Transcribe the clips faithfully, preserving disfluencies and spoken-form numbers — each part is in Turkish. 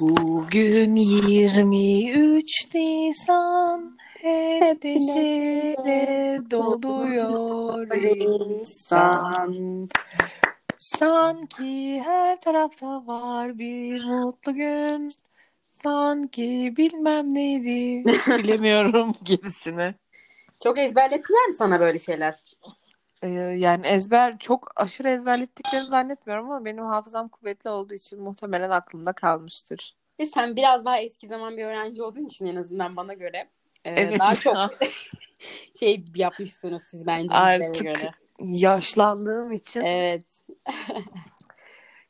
Bugün yirmi üç Nisan, hep neşeyle doluyor insan. Sanki her tarafta var bir mutlu gün, sanki bilmem neydi, bilemiyorum gibisine. Çok ezberlettiler mi sana böyle şeyler? Ee, yani ezber, çok aşırı ezberlettiklerini zannetmiyorum ama benim hafızam kuvvetli olduğu için muhtemelen aklımda kalmıştır. Ve sen biraz daha eski zaman bir öğrenci olduğun için en azından bana göre e, evet, daha çok şey yapmışsınız siz bence. Artık göre. Yaşlandığım için. Evet.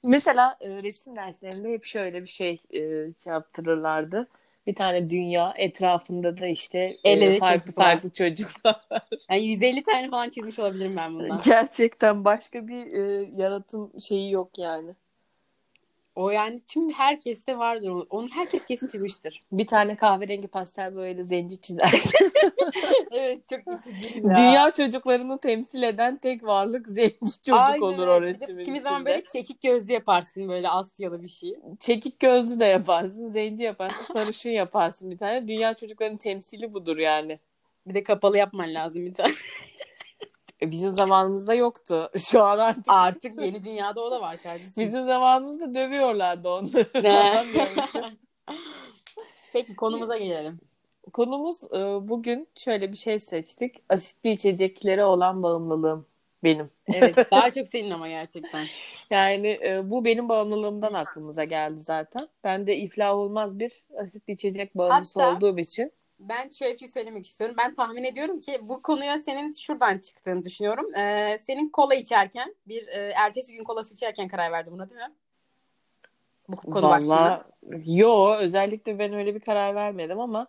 Mesela e, resim derslerinde hep şöyle bir şey e, yaptırırlardı. Bir tane dünya, etrafında da işte e, farklı farklı çocuklar var. Yani yüz elli tane falan çizmiş olabilirim ben bundan. Gerçekten başka bir e, yaratım şeyi yok yani. O yani tüm herkeste vardır. Onu herkes kesin çizmiştir. Bir tane kahverengi pastel böyle zenci çizersin. Evet, çok itici. Dünya çocuklarını temsil eden tek varlık zenci çocuk. Aynen, olur o resmin. Kimi zaman böyle çekik gözlü yaparsın, böyle Asyalı bir şey. Çekik gözlü de yaparsın, zenci yaparsın, sarışın yaparsın bir tane. Dünya çocuklarının temsili budur yani. Bir de kapalı yapman lazım bir tane. Bizim zamanımızda yoktu. Şu an artık... Artık yeni dünyada o da var kardeşim. Bizim zamanımızda dövüyorlardı onları. Ne? Peki konumuza gelelim. Konumuz bugün şöyle bir şey seçtik. Asitli içeceklere olan bağımlılığım benim. Evet, daha çok senin ama gerçekten. Yani bu benim bağımlılığımdan aklımıza geldi zaten. Ben de iflah olmaz bir asitli içecek bağımlısı Hatta... olduğum için. Ben şöyle bir şey söylemek istiyorum. Ben tahmin ediyorum ki bu konuya senin şuradan çıktığını düşünüyorum. Ee, senin kola içerken, bir e, ertesi gün kolası içerken karar verdi buna, değil mi? Bu konu Vallahi, başlığına. Yo, özellikle ben öyle bir karar vermedim ama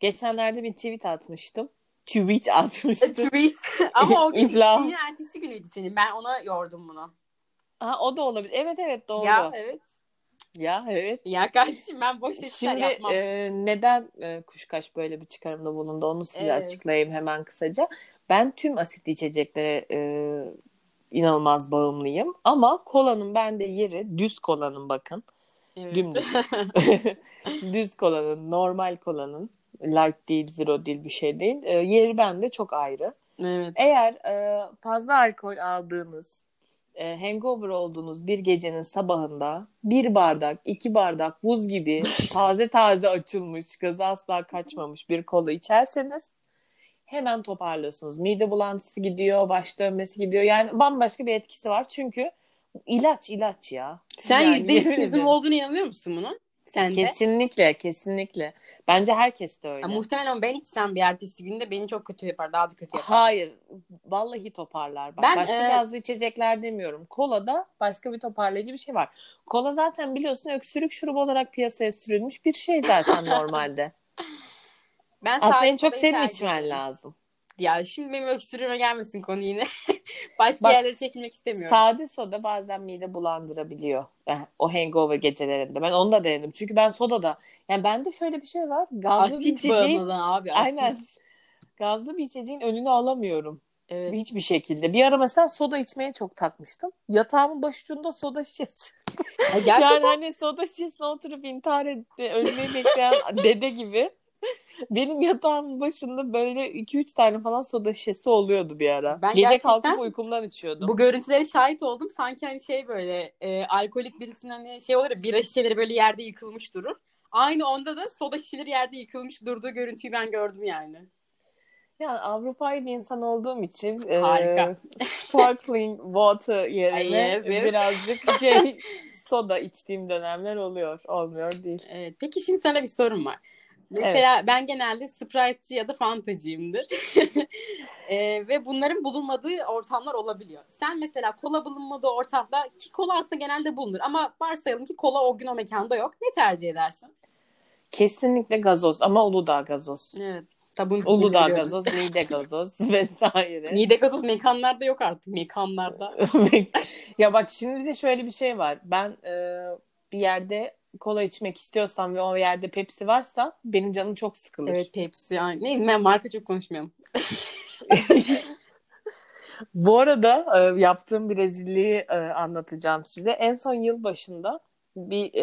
geçenlerde bir tweet atmıştım. Tweet atmıştım. Tweet. Ama o gün içtiğin ertesi günüydü senin. Ben ona yordum bunu. Ha, o da olabilir. Evet evet, doğru. Ya evet. Ya evet. Ya kardeşim, ben boş işler yapmam. Şimdi e, neden e, Kuşkaş böyle bir çıkarımda bulundu, onu size evet. açıklayayım hemen kısaca. Ben tüm asitli içeceklere e, inanılmaz bağımlıyım. Ama kolanın bende yeri, düz kolanın bakın. Evet. Dümdüz. Düz kolanın, normal kolanın, light değil, zero değil, bir şey değil. E, yeri bende çok ayrı. Evet. Eğer e, fazla alkol aldığınız, hangover olduğunuz bir gecenin sabahında bir bardak, iki bardak buz gibi taze taze açılmış, gazı asla kaçmamış bir kola içerseniz hemen toparlıyorsunuz. Mide bulantısı gidiyor, baş dönmesi gidiyor. Yani bambaşka bir etkisi var çünkü ilaç ilaç ya. Sen yani yüzde yüz üzüm olduğunu inanıyor musun buna? Sen kesinlikle, de. kesinlikle. Bence herkes de öyle. Ya, muhtemelen ben içsem bir ertesi günde beni çok kötü yapar, daha da kötü yapar. Hayır, vallahi toparlar. Bak, ben, başka e... gazlı içecekler demiyorum. Kola'da başka bir toparlayıcı bir şey var. Kola zaten biliyorsun öksürük şurubu olarak piyasaya sürülmüş bir şey zaten normalde. Ben aslında en çok senin içmen lazım. Ya şimdi benim öksürüğüme gelmesin konu yine. Başka Bak, yerlere çekilmek istemiyorum. Sade soda bazen mide bulandırabiliyor. Yani o hangover gecelerinde. Ben onu da denedim. Çünkü ben sodada. Yani bende şöyle bir şey var. Gazlı asit bir içeceğin. Abi, asit. Aynen. Gazlı bir içeceğin önünü alamıyorum. Evet. Hiçbir şekilde. Bir ara mesela soda içmeye çok takmıştım. Yatağımın başucunda soda şişesi. Ya yani hani soda şişesine oturup intihar etti. Ölmeyi bekleyen dede gibi. Benim yatağımın başında böyle iki üç tane falan soda şişesi oluyordu bir ara. Ben gece kalkıp uykumdan içiyordum. Bu görüntülere şahit oldum. Sanki hani şey böyle e, alkolik birisinin hani şey olur ya, bira şişeleri böyle yerde yıkılmış durur. Aynı onda da soda şişeleri yerde yıkılmış durduğu görüntüyü ben gördüm yani. Yani Avrupa'yı bir insan olduğum için e, sparkling water yerine yes, yes. birazcık şey soda içtiğim dönemler oluyor. Olmuyor değil. Evet, peki şimdi sana bir sorum var. Mesela evet. ben genelde Sprite'ci ya da Fanta'cıyımdır. e, ve bunların bulunmadığı ortamlar olabiliyor. Sen mesela kola bulunmadığı ortamda, ki kola aslında genelde bulunur ama varsayalım ki kola o gün o mekanda yok. Ne tercih edersin? Kesinlikle gazoz ama Uludağ gazoz. Evet. Tabii Uludağ gazoz, Niğde gazoz vesaire. Niğde gazoz mekanlarda yok artık. Mekanlarda. Ya bak şimdi bize şöyle bir şey var. Ben e, bir yerde... kola içmek istiyorsam ve o yerde Pepsi varsa benim canım çok sıkılır. Evet, Pepsi. Yani. Neyse, ben marka çok konuşmayalım. Bu arada yaptığım bir rezilliği anlatacağım size. En son yıl başında bir e,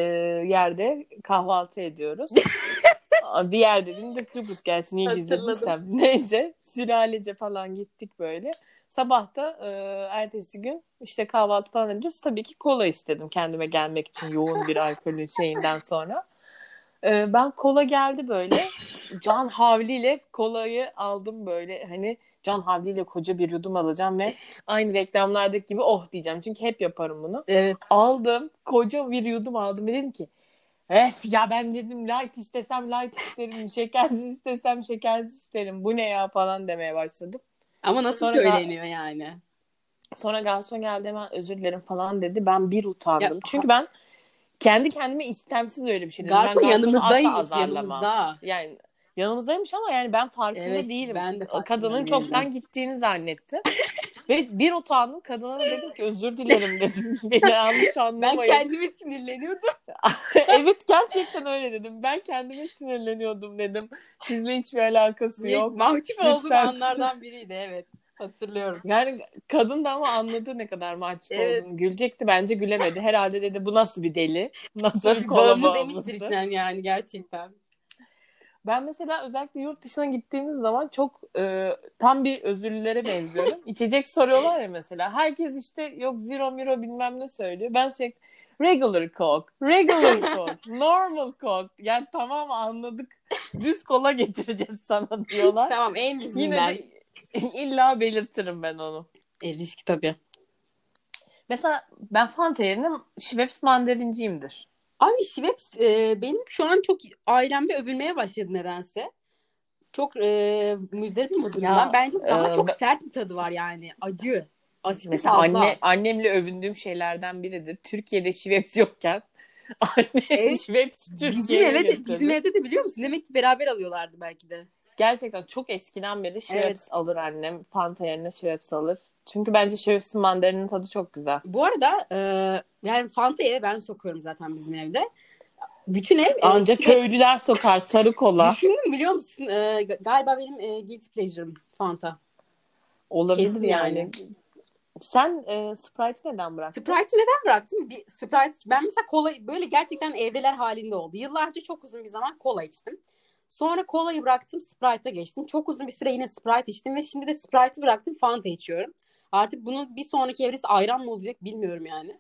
yerde kahvaltı ediyoruz. Bir yer dedim de Kıbrıs gelsin. Niye gizlediysem. Neyse. Sülalece falan gittik böyle. Sabah da e, ertesi gün işte kahvaltı falan ediyoruz. Tabii ki kola istedim kendime gelmek için yoğun bir alkolün şeyinden sonra. E, ben kola geldi böyle. Can havliyle kolayı aldım böyle. Hani can havliyle koca bir yudum alacağım ve aynı reklamlardaki gibi oh diyeceğim. Çünkü hep yaparım bunu. Evet. Aldım. Koca bir yudum aldım. Ve dedim ki ef ya ben dedim light istesem light isterim, şekersiz istesem şekersiz isterim, bu ne ya falan demeye başladım. Ama nasıl sonra söyleniyor ga- yani? Sonra garson geldi hemen özür dilerim falan dedi. Ben bir utandım. Ya, çünkü ben kendi kendime istemsiz öyle bir şey dedim. Garson yanımızdaymış, yanımızda. Yani yanımızdaymış ama yani ben farkında evet, değilim. Ben de farkında kadının değilim. Çoktan gittiğini zannettim. Ve bir utandım, kadına dedim ki özür dilerim dedim. Beni yanlış anlamayın. Ben kendimi sinirleniyordum. Evet gerçekten öyle dedim. Ben kendimi sinirleniyordum dedim. Sizle hiçbir alakası yok. Mahcup olduğum anlardan biriydi evet. Hatırlıyorum. Yani kadın da ama anladı ne kadar mahcup evet. olduğunu. Gülecekti bence gülemedi. Herhalde dedi bu nasıl bir deli? Nasıl, nasıl bir bağımlı demiştir içinden yani gerçekten. Ben mesela özellikle yurt dışına gittiğimiz zaman çok e, tam bir özürlülere benziyorum. İçecek soruyorlar ya mesela. Herkes işte yok zero miro bilmem ne söylüyor. Ben sürekli regular coke, regular coke, normal coke. Yani tamam anladık. Düz kola getireceğiz sana diyorlar. Tamam en düzünden. Yine de, illa belirtirim ben onu. E, risk tabii. Mesela ben Fanta yerine Schweppes mandarinciyimdir. Abi Schweppes e, benim şu an çok ailemde övülmeye başladı nedense. Çok e, müzdaribim o durumdan. Bence daha e, çok sert bir tadı var yani. Acı. Asitli mesela anne, annemle övündüğüm şeylerden biridir. Türkiye'de Schweppes yokken annem evet. Schweppes Türkiye'ye getirdi. Evet, bizim evde de biliyor musun? Demek ki beraber alıyorlardı belki de. Gerçekten çok eskiden beri Schweppes evet. alır annem. Fanta yerine Schweppes alır. Çünkü bence Schweppes'in mandarinin tadı çok güzel. Bu arada e, yani Fanta'ya ben sokuyorum zaten bizim evde. Bütün ev... Ancak e, köylüler sokar sarı kola. Düşündüm biliyor musun? E, galiba benim e, guilty pleasure'ım Fanta. Olabilir kesin yani. yani. Sen e, Sprite'ı neden bıraktın? Sprite'ı neden bıraktım? Bir, Sprite, ben mesela kola böyle gerçekten evreler halinde oldu. Yıllarca çok uzun bir zaman kola içtim. Sonra kolayı bıraktım, Sprite'a geçtim. Çok uzun bir süre yine Sprite içtim ve şimdi de Sprite'ı bıraktım, Fanta içiyorum. Artık bunun bir sonraki evresi ayran mı olacak bilmiyorum yani.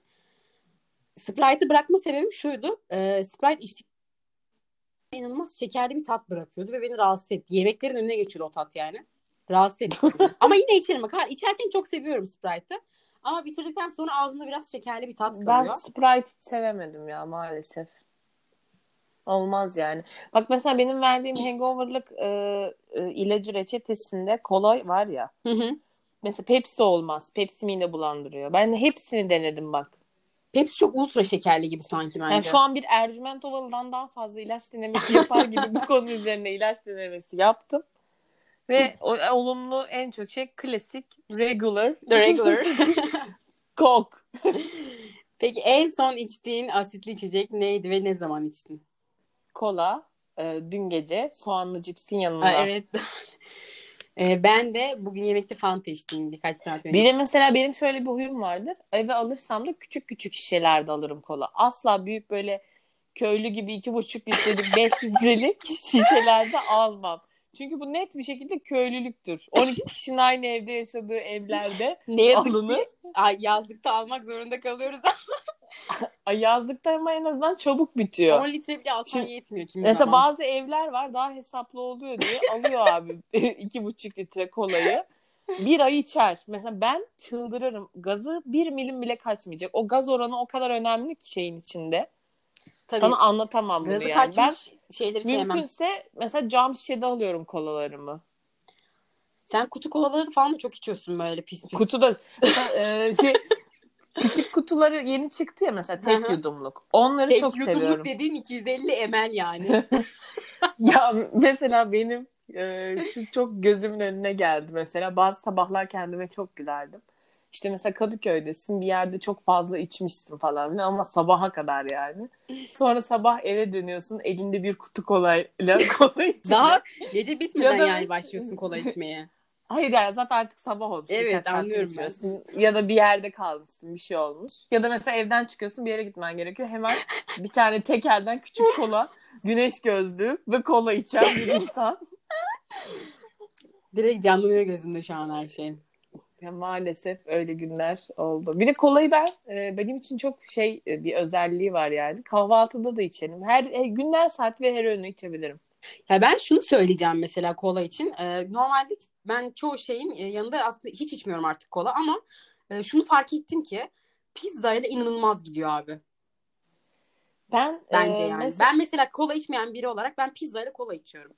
Sprite'ı bırakma sebebim şuydu. E, Sprite içtikten inanılmaz şekerli bir tat bırakıyordu ve beni rahatsız etti. Yemeklerin önüne geçiyordu o tat yani. Rahatsız etti. Ama yine içerim bak. Ha, içerken çok seviyorum Sprite'ı. Ama bitirdikten sonra ağzımda biraz şekerli bir tat kalıyor. Ben Sprite sevemedim ya maalesef. Olmaz yani. Bak mesela benim verdiğim hangoverlık e, e, ilacı reçetesinde kola var ya. Hı hı. Mesela Pepsi olmaz. Pepsi mide bulandırıyor. Ben de hepsini denedim bak. Pepsi çok ultra şekerli gibi sanki bence. Yani şu an bir Ercüment Ovalı'dan daha fazla ilaç denemesi yapar gibi bu konu üzerine ilaç denemesi yaptım. Ve o, olumlu en çok şey klasik regular. Regular. Coke. Peki en son içtiğin asitli içecek neydi ve ne zaman içtin? Kola. E, dün gece soğanlı cipsin yanında. Aa, evet. e, ben de bugün yemekte Fanta içtim birkaç saat önce. Bir de mesela benim şöyle bir huyum vardır. Eve alırsam da küçük küçük şişelerde alırım kola. Asla büyük böyle köylü gibi iki buçuk litrelik, beş litrelik şişelerde almam. Çünkü bu net bir şekilde köylülüktür. on iki kişinin aynı evde yaşadığı evlerde ne yazık alını... ki yazlıkta almak zorunda kalıyoruz. Yazlıkta ama en azından çabuk bitiyor. on litre bile alsan şimdi, yetmiyor kimi mesela zaman. Bazı evler var daha hesaplı oluyor diye alıyor abi iki buçuk litre kolayı. Bir ay içer. Mesela ben çıldırırım. Gazı bir milim bile kaçmayacak. O gaz oranı o kadar önemli ki şeyin içinde. Tabii. Sana anlatamam bunu gazı yani. Ben şeyleri sevmem. Mümkünse mesela cam şişede alıyorum kolalarımı. Sen kutu kolaları falan mı çok içiyorsun böyle pis pis? Kutu da e, şey, küçük kutuları yeni çıktı ya mesela tek yudumluk. Onları tek çok seviyorum. Tek yudumluk dediğin iki yüz elli mililitre yani. Ya mesela benim e, şu çok gözümün önüne geldi mesela. Bazı sabahlar kendime çok gülerdim. İşte mesela Kadıköy'desin bir yerde çok fazla içmişsin falan ama sabaha kadar yani. Sonra sabah eve dönüyorsun elinde bir kutu kolayla kola içiyorsun. Daha gece bitmeden ya yani başlıyorsun kola içmeye. Hayır yani zaten artık sabah olmuş. Evet anlıyorum. Ya da bir yerde kalmışsın, bir şey olmuş. Ya da mesela evden çıkıyorsun, bir yere gitmen gerekiyor. Hemen bir tane tekelden küçük kola, güneş gözlüğü ve kola içen bir insan. Direkt canlanıyor gözümde şu an her şey. Ya maalesef öyle günler oldu. Bir de kolayı ben e, benim için çok şey e, bir özelliği var yani. Kahvaltıda da içerim. Her e, günler saat ve her öğünü içebilirim. Ya ben şunu söyleyeceğim mesela kola için. E, normalde ben çoğu şeyin yanında aslında hiç içmiyorum artık kola ama e, şunu fark ettim ki pizzayla inanılmaz gidiyor abi. Ben bence e, yani. Mesela... Ben mesela kola içmeyen biri olarak ben pizzayla kola içiyorum.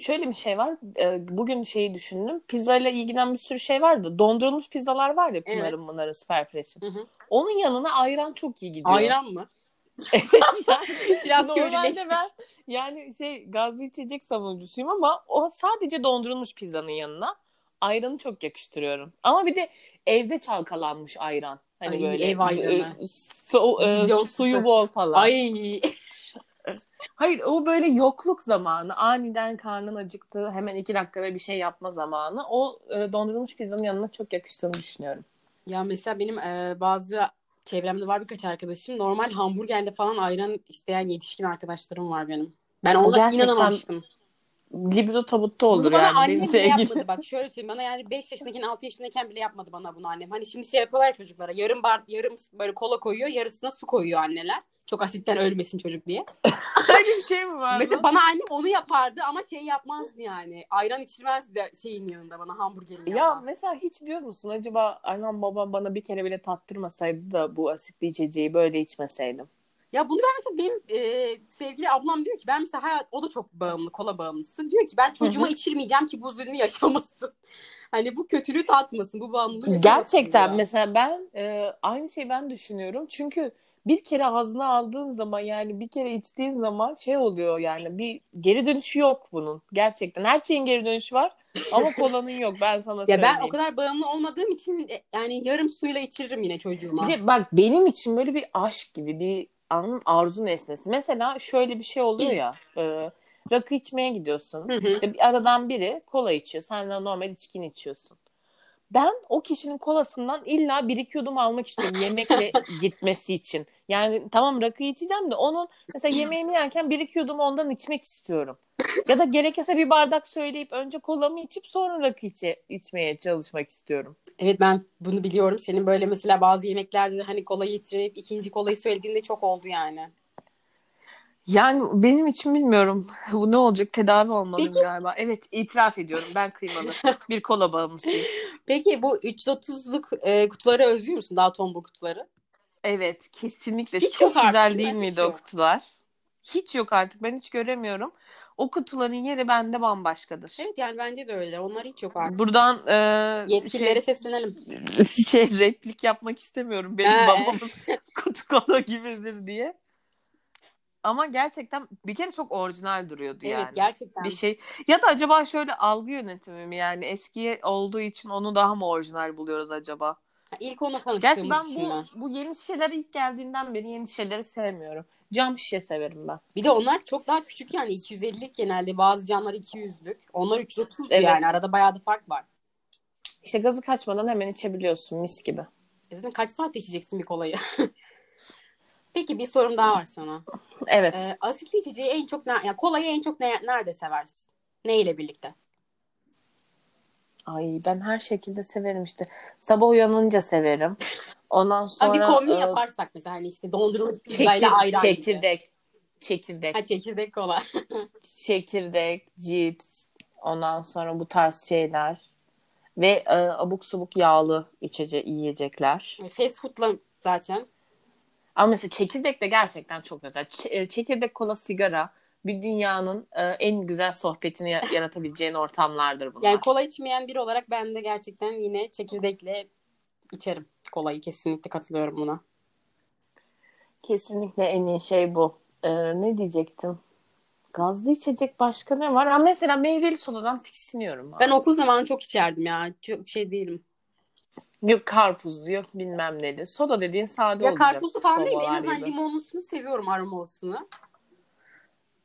Şöyle bir şey var. Bugün şeyi düşündüm. Pizzayla ilgilenen bir sürü şey vardı. Dondurulmuş pizzalar var ya Pınar'ın, evet. Pınar'ın Süperfresh'in. Onun yanına ayran çok iyi gidiyor. Ayran mı? Evet. Yani, biraz köylüleştik. Ben yani şey gazlı içecek savunucusuyum ama o sadece dondurulmuş pizzanın yanına ayranı çok yakıştırıyorum. Ama bir de evde çalkalanmış ayran. Hani ay, böyle ev ayranı. So, e, suyu bol falan. Ay. Hayır o böyle yokluk zamanı, aniden karnın acıktı, hemen iki dakikada bir şey yapma zamanı, o e, dondurulmuş pizzanın yanına çok yakıştığını düşünüyorum. Ya mesela benim e, bazı çevremde var birkaç arkadaşım, normal hamburgerle falan ayran isteyen yetişkin arkadaşlarım var benim. Ben ona gerçekten inanamamıştım. Libido tabutta olur bunu bana yani. Bana annem bile yapmadı bak şöyle söyleyeyim, bana yani beş yaşındayken altı yaşındayken bile yapmadı bana bunu annem. Hani şimdi şey yapıyorlar çocuklara, yarım bar yarım böyle kola koyuyor, yarısına su koyuyor anneler. Çok asitten ölmesin çocuk diye. Öyle bir şey mi var? Mesela bana annem onu yapardı ama şey yapmazdı yani. Ayran içilmezdi şeyin yanında, bana hamburgerin yanında. Ya mesela hiç diyor musun acaba annem babam bana bir kere bile tattırmasaydı da bu asitli içeceği böyle içmeseydim? Ya bunu ben mesela benim e, sevgili ablam diyor ki ben mesela hayat, o da çok bağımlı, kola bağımlısı. Diyor ki ben çocuğuma Hı-hı. içirmeyeceğim ki bu zulmü yaşamasın. Hani bu kötülüğü tatmasın, bu bağımlılığı yaşamasın. Gerçekten diyor. Mesela ben e, aynı şeyi ben düşünüyorum. Çünkü bir kere ağzına aldığın zaman yani bir kere içtiğin zaman şey oluyor yani bir geri dönüşü yok bunun. Gerçekten her şeyin geri dönüşü var ama kolanın yok, ben sana söyleyeyim. Ya ben o kadar bağımlı olmadığım için yani yarım suyla içiririm yine çocuğuma. Bir de bak benim için böyle bir aşk gibi bir anın arzu nesnesi. Mesela şöyle bir şey oluyor ya e, rakı içmeye gidiyorsun, hı hı. işte bir aradan biri kola içiyor, sen de normal içkin içiyorsun. Ben o kişinin kolasından illa bir iki yudum almak istiyorum yemekle gitmesi için. Yani tamam rakıyı içeceğim de onun mesela yemeğimi yerken bir iki yudum ondan içmek istiyorum. Ya da gerekirse bir bardak söyleyip önce kolamı içip sonra rakı içe, içmeye çalışmak istiyorum. Evet ben bunu biliyorum. Senin böyle mesela bazı yemeklerde hani kolayı içirip ikinci kolayı söylediğinde çok oldu yani. Yani benim için bilmiyorum. Bu ne olacak? Tedavi olmalıyım peki, galiba. Evet itiraf ediyorum. Ben kıymalı. Bir kola bağımlısıyım. Peki bu üç yüz otuzluk e, kutuları özlüyor musun? Daha tombul kutuları. Evet kesinlikle. Hiç çok güzel artık, değil miydi o kutular? Hiç yok artık. Ben hiç göremiyorum. O kutuların yeri bende bambaşkadır. Evet yani bence de öyle. Onlar hiç yok artık. Buradan e, yetkililere şey, seslenelim. Şey replik yapmak istemiyorum. Benim babamın kutu kola gibidir diye. Ama gerçekten bir kere çok orijinal duruyordu evet, yani. Evet gerçekten. Bir şey. Ya da acaba şöyle algı yönetimi mi yani eski olduğu için onu daha mı orijinal buluyoruz acaba? Ha, ilk ona konuştuğumuz için. Gerçi ben bu, bu yeni şişeler ilk geldiğinden beri yeni şişeleri sevmiyorum. Cam şişe severim ben. Bir de onlar çok daha küçük yani iki yüz ellilik genelde, bazı camlar iki yüzlük. Onlar üç yüz otuz evet. Yani arada bayağı da fark var. İşte gazı kaçmadan hemen içebiliyorsun mis gibi. E zaten kaç saat içeceksin bir kolayı? Peki bir sorum daha var sana. Evet. Ee, asitli içeceği en çok, yani kolayı en çok ne, nerede seversin? Ne ile birlikte? Ay ben her şekilde severim işte. Sabah uyanınca severim. Ondan sonra... Abi, bir kombi ıı, yaparsak mesela hani işte dondurulmuş pizzayla ayran. Çekirdek. Gibi. Çekirdek. Ha çekirdek kola. Çekirdek, cips, ondan sonra bu tarz şeyler. Ve ıı, abuk subuk yağlı içece- yiyecekler. Fast food'la zaten. Ama mesela çekirdek de gerçekten çok güzel. Ç- çekirdek, kola, sigara bir dünyanın e, en güzel sohbetini yaratabileceğin ortamlardır bunlar. Yani kola içmeyen biri olarak ben de gerçekten yine çekirdekle içerim. Kolayı kesinlikle katılıyorum buna. Kesinlikle en iyi şey bu. Ee, ne diyecektim? Gazlı içecek başka ne var? Ha, mesela meyveli sodadan tiksiniyorum. Ben okul zamanı çok içerdim ya. Çok şey değilim. Yok karpuzlu, yok bilmem neli. Soda dediğin sade ya olacak. Ya karpuzlu falan değil. En azından gibi. Limonlusunu seviyorum, aromalısını.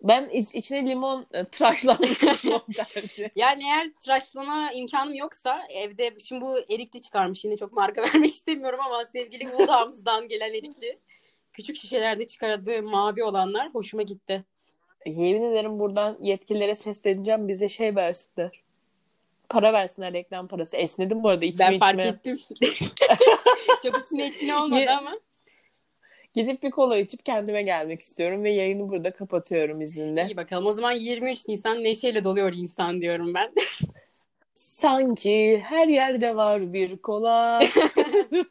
Ben içine limon tıraşlanmış limon derdi. Yani eğer tıraşlama imkanım yoksa evde, şimdi bu erikli çıkarmış, yine çok marka vermek istemiyorum ama sevgili Uludağ'ımızdan gelen erikli. Küçük şişelerde çıkardığı mavi olanlar hoşuma gitti. Yemin ederim buradan yetkililere sesleneceğim, bize şey versinler. Para versinler, reklam parası. Esnedim bu arada içime içime. Ben fark içime. ettim. Çok içine içine olmadı ama. Gidip bir kola içip kendime gelmek istiyorum ve yayını burada kapatıyorum izninle. İyi bakalım. O zaman yirmi üç Nisan neşeyle doluyor insan diyorum ben. Sanki her yerde var bir kola.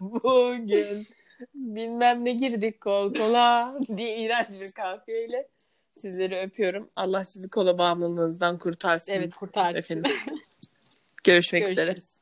Bugün bilmem ne girdik kol kola diye iğrenç bir kahveyle. Sizleri öpüyorum. Allah sizi kola bağımlılığınızdan kurtarsın. Evet, kurtarsın. Efendim. Görüşmek Görüşürüz. üzere.